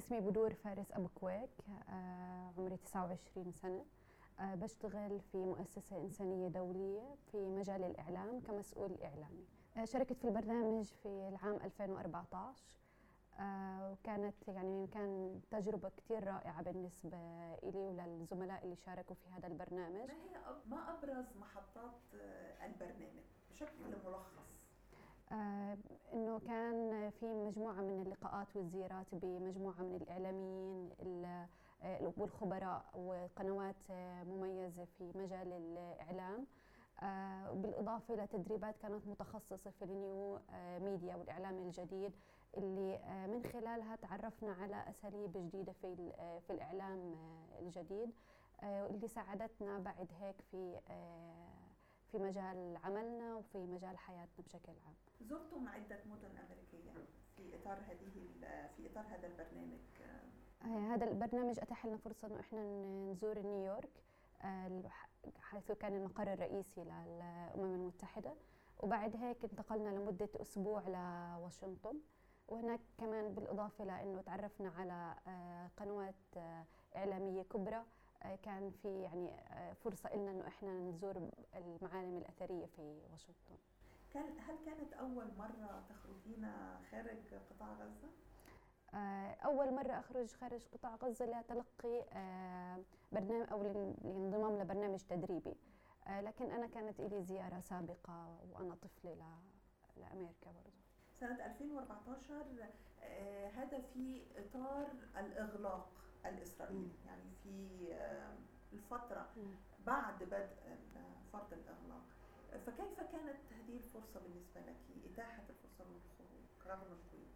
اسمي بدور فارس أبو كويك، عمري 29 سنة. بشتغل في مؤسسة إنسانية دولية في مجال الإعلام كمسؤول إعلامي. شاركت في البرنامج في العام 2014، وكانت يعني كان تجربة كتير رائعة بالنسبة إلي وللزملاء اللي شاركوا في هذا البرنامج. ما أبرز محطات البرنامج بشكل ملخص؟ إنه كان في مجموعة من اللقاءات والزيارات بمجموعة من الإعلاميين والخبراء وقنوات مميزة في مجال الإعلام، بالإضافة إلى تدريبات كانت متخصصة في النيو ميديا والإعلام الجديد، اللي من خلالها تعرفنا على أساليب جديدة في الإعلام الجديد، اللي ساعدتنا بعد هيك في مجال عملنا وفي مجال حياتنا بشكل عام. زرتم عدة مدن أمريكية في إطار هذا البرنامج. هذا البرنامج أتاح لنا فرصة إنه إحنا نزور نيويورك، حيث كان المقر الرئيسي للأمم المتحدة، وبعد هيك انتقلنا لمدة أسبوع لواشنطن، وهناك كمان بالإضافة لأنه تعرفنا على قنوات إعلامية كبرى، كان في يعني فرصة لنا إنه إحنا نزور المعالم الأثرية في واشنطن. هل كانت أول مرة تخرجين خارج قطاع غزة؟ أول مرة أخرج خارج قطاع غزة لتلقي برنامج أو الانضمام لبرنامج تدريبي، لكن أنا كانت إلي زيارة سابقة وأنا طفلة لأمريكا برضو سنة 2014. هذا في إطار الإغلاق الإسرائيلي، يعني في الفترة بعد بدء فرض الإغلاق، فكيف كانت هذه الفرصة بالنسبة لك، إتاحة الفرصة للخروج رغم القيود؟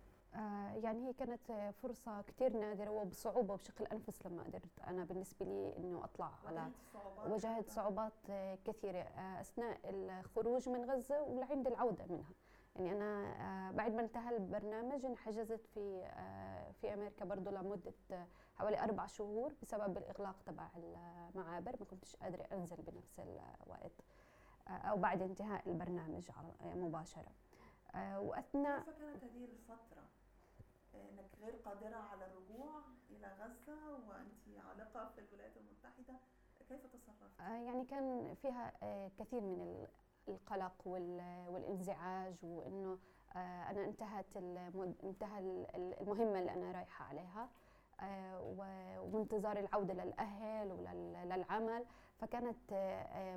يعني هي كانت فرصة كتير نادرة وبصعوبة بشكل أنفس لما قدرت أنا بالنسبة لي إنه أطلع على واجهت صعوبات كثيرة أثناء الخروج من غزة ولعند العودة منها. يعني أنا بعد ما انتهى البرنامج انحجزت في أمريكا برضو لمدة حوالي 4 شهور بسبب الإغلاق تبع المعابر، ما كنتش قادرة أنزل بنفس الوقت أو بعد انتهاء البرنامج مباشرة. وأثناء فكانت هذه الفترة أنك غير قادرة على الرجوع إلى غزة وأنت عالقة في الولايات المتحدة، كيف تصرفت؟ يعني كان فيها كثير من القلق والانزعاج، وأنه أنا انتهى المهمة اللي أنا رايحة عليها، وانتظار العودة للأهل وللعمل، فكانت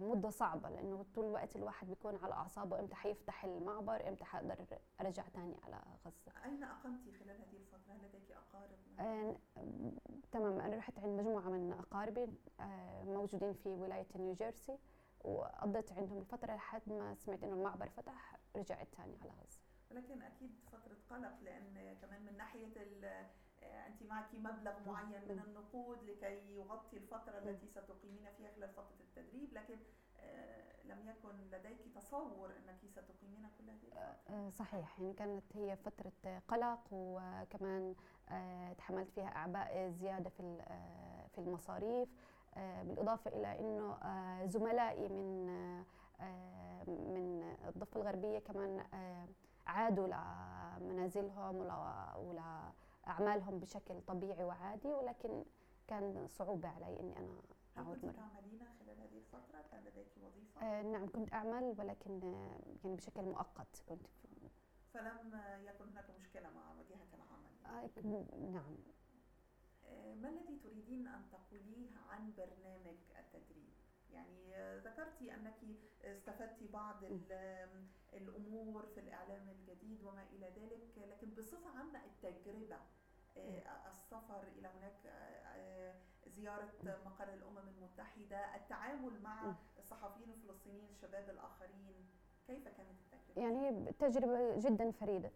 مدة صعبة لأنه طول الوقت الواحد بيكون على أعصابه، إمتى حيفتح المعبر، إمتى حقدر أرجع تاني على غزة. أين أقمتي خلال هذه الفترة؟ هل لديك أقارب؟ تمام، أنا رحت عند مجموعة من أقاربي موجودين في ولاية نيو جيرسي، وقضيت عندهم الفترة لحد ما سمعت إنه المعبر فتح، رجعت تاني على غزة. ولكن أكيد فترة قلق، لأن كمان من ناحية أنت معك مبلغ معين من النقود لكي يغطي الفترة التي ستقيمين فيها خلال فترة التدريب، لكن لم يكن لديك تصور أنك ستقيمين كل هذه الفترة. صحيح، يعني كانت هي فترة قلق، وكمان تحملت فيها أعباء زيادة في المصاريف، بالإضافة إلى أنه زملائي من الضفة الغربية كمان عادوا لمنازلهم ولا أعمالهم بشكل طبيعي وعادي، ولكن كان صعوبة علي إني أنا أعود مرة. كنت تعملين خلال هذه الفترة؟ كان لديك وظيفة؟ نعم، كنت أعمل ولكن يعني بشكل مؤقت كنت. فلم يكن هناك مشكلة مع واجهة العمل؟ نعم. ما الذي تريدين أن تقوليه عن برنامج التدريب؟ يعني ذكرتي أنك استفدتي بعض الأمور في الإعلام الجديد وما إلى ذلك، لكن بصفة عامة التجربة، السفر إلى هناك، زيارة مقر الأمم المتحدة، التعامل مع الصحفيين الفلسطينيين الشباب الآخرين، كيف كانت التجربة؟ يعني تجربة جدا فريدة،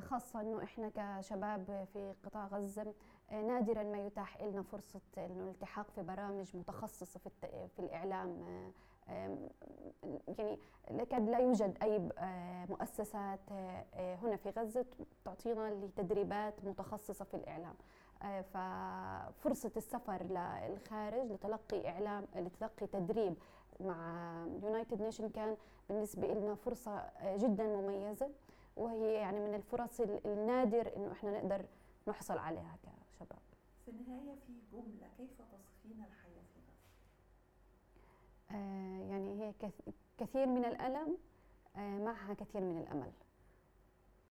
خاصة إنه إحنا كشباب في قطاع غزة نادراً ما يتاح لنا فرصة إنه الالتحاق في برامج متخصصة في الإعلام، يعني لكاد لا يوجد أي مؤسسات هنا في غزة تعطينا لتدريبات متخصصة في الإعلام، ففرصة السفر للخارج لتلقي تدريب مع يونايتد نيشن كان بالنسبة لنا فرصة جداً مميزة، وهي يعني من الفرص النادر إنه إحنا نقدر نحصل عليها كشباب. في النهاية في جملة، كيف تصفين الحياة في غزة؟ يعني هي كثير من الألم معها كثير من الأمل.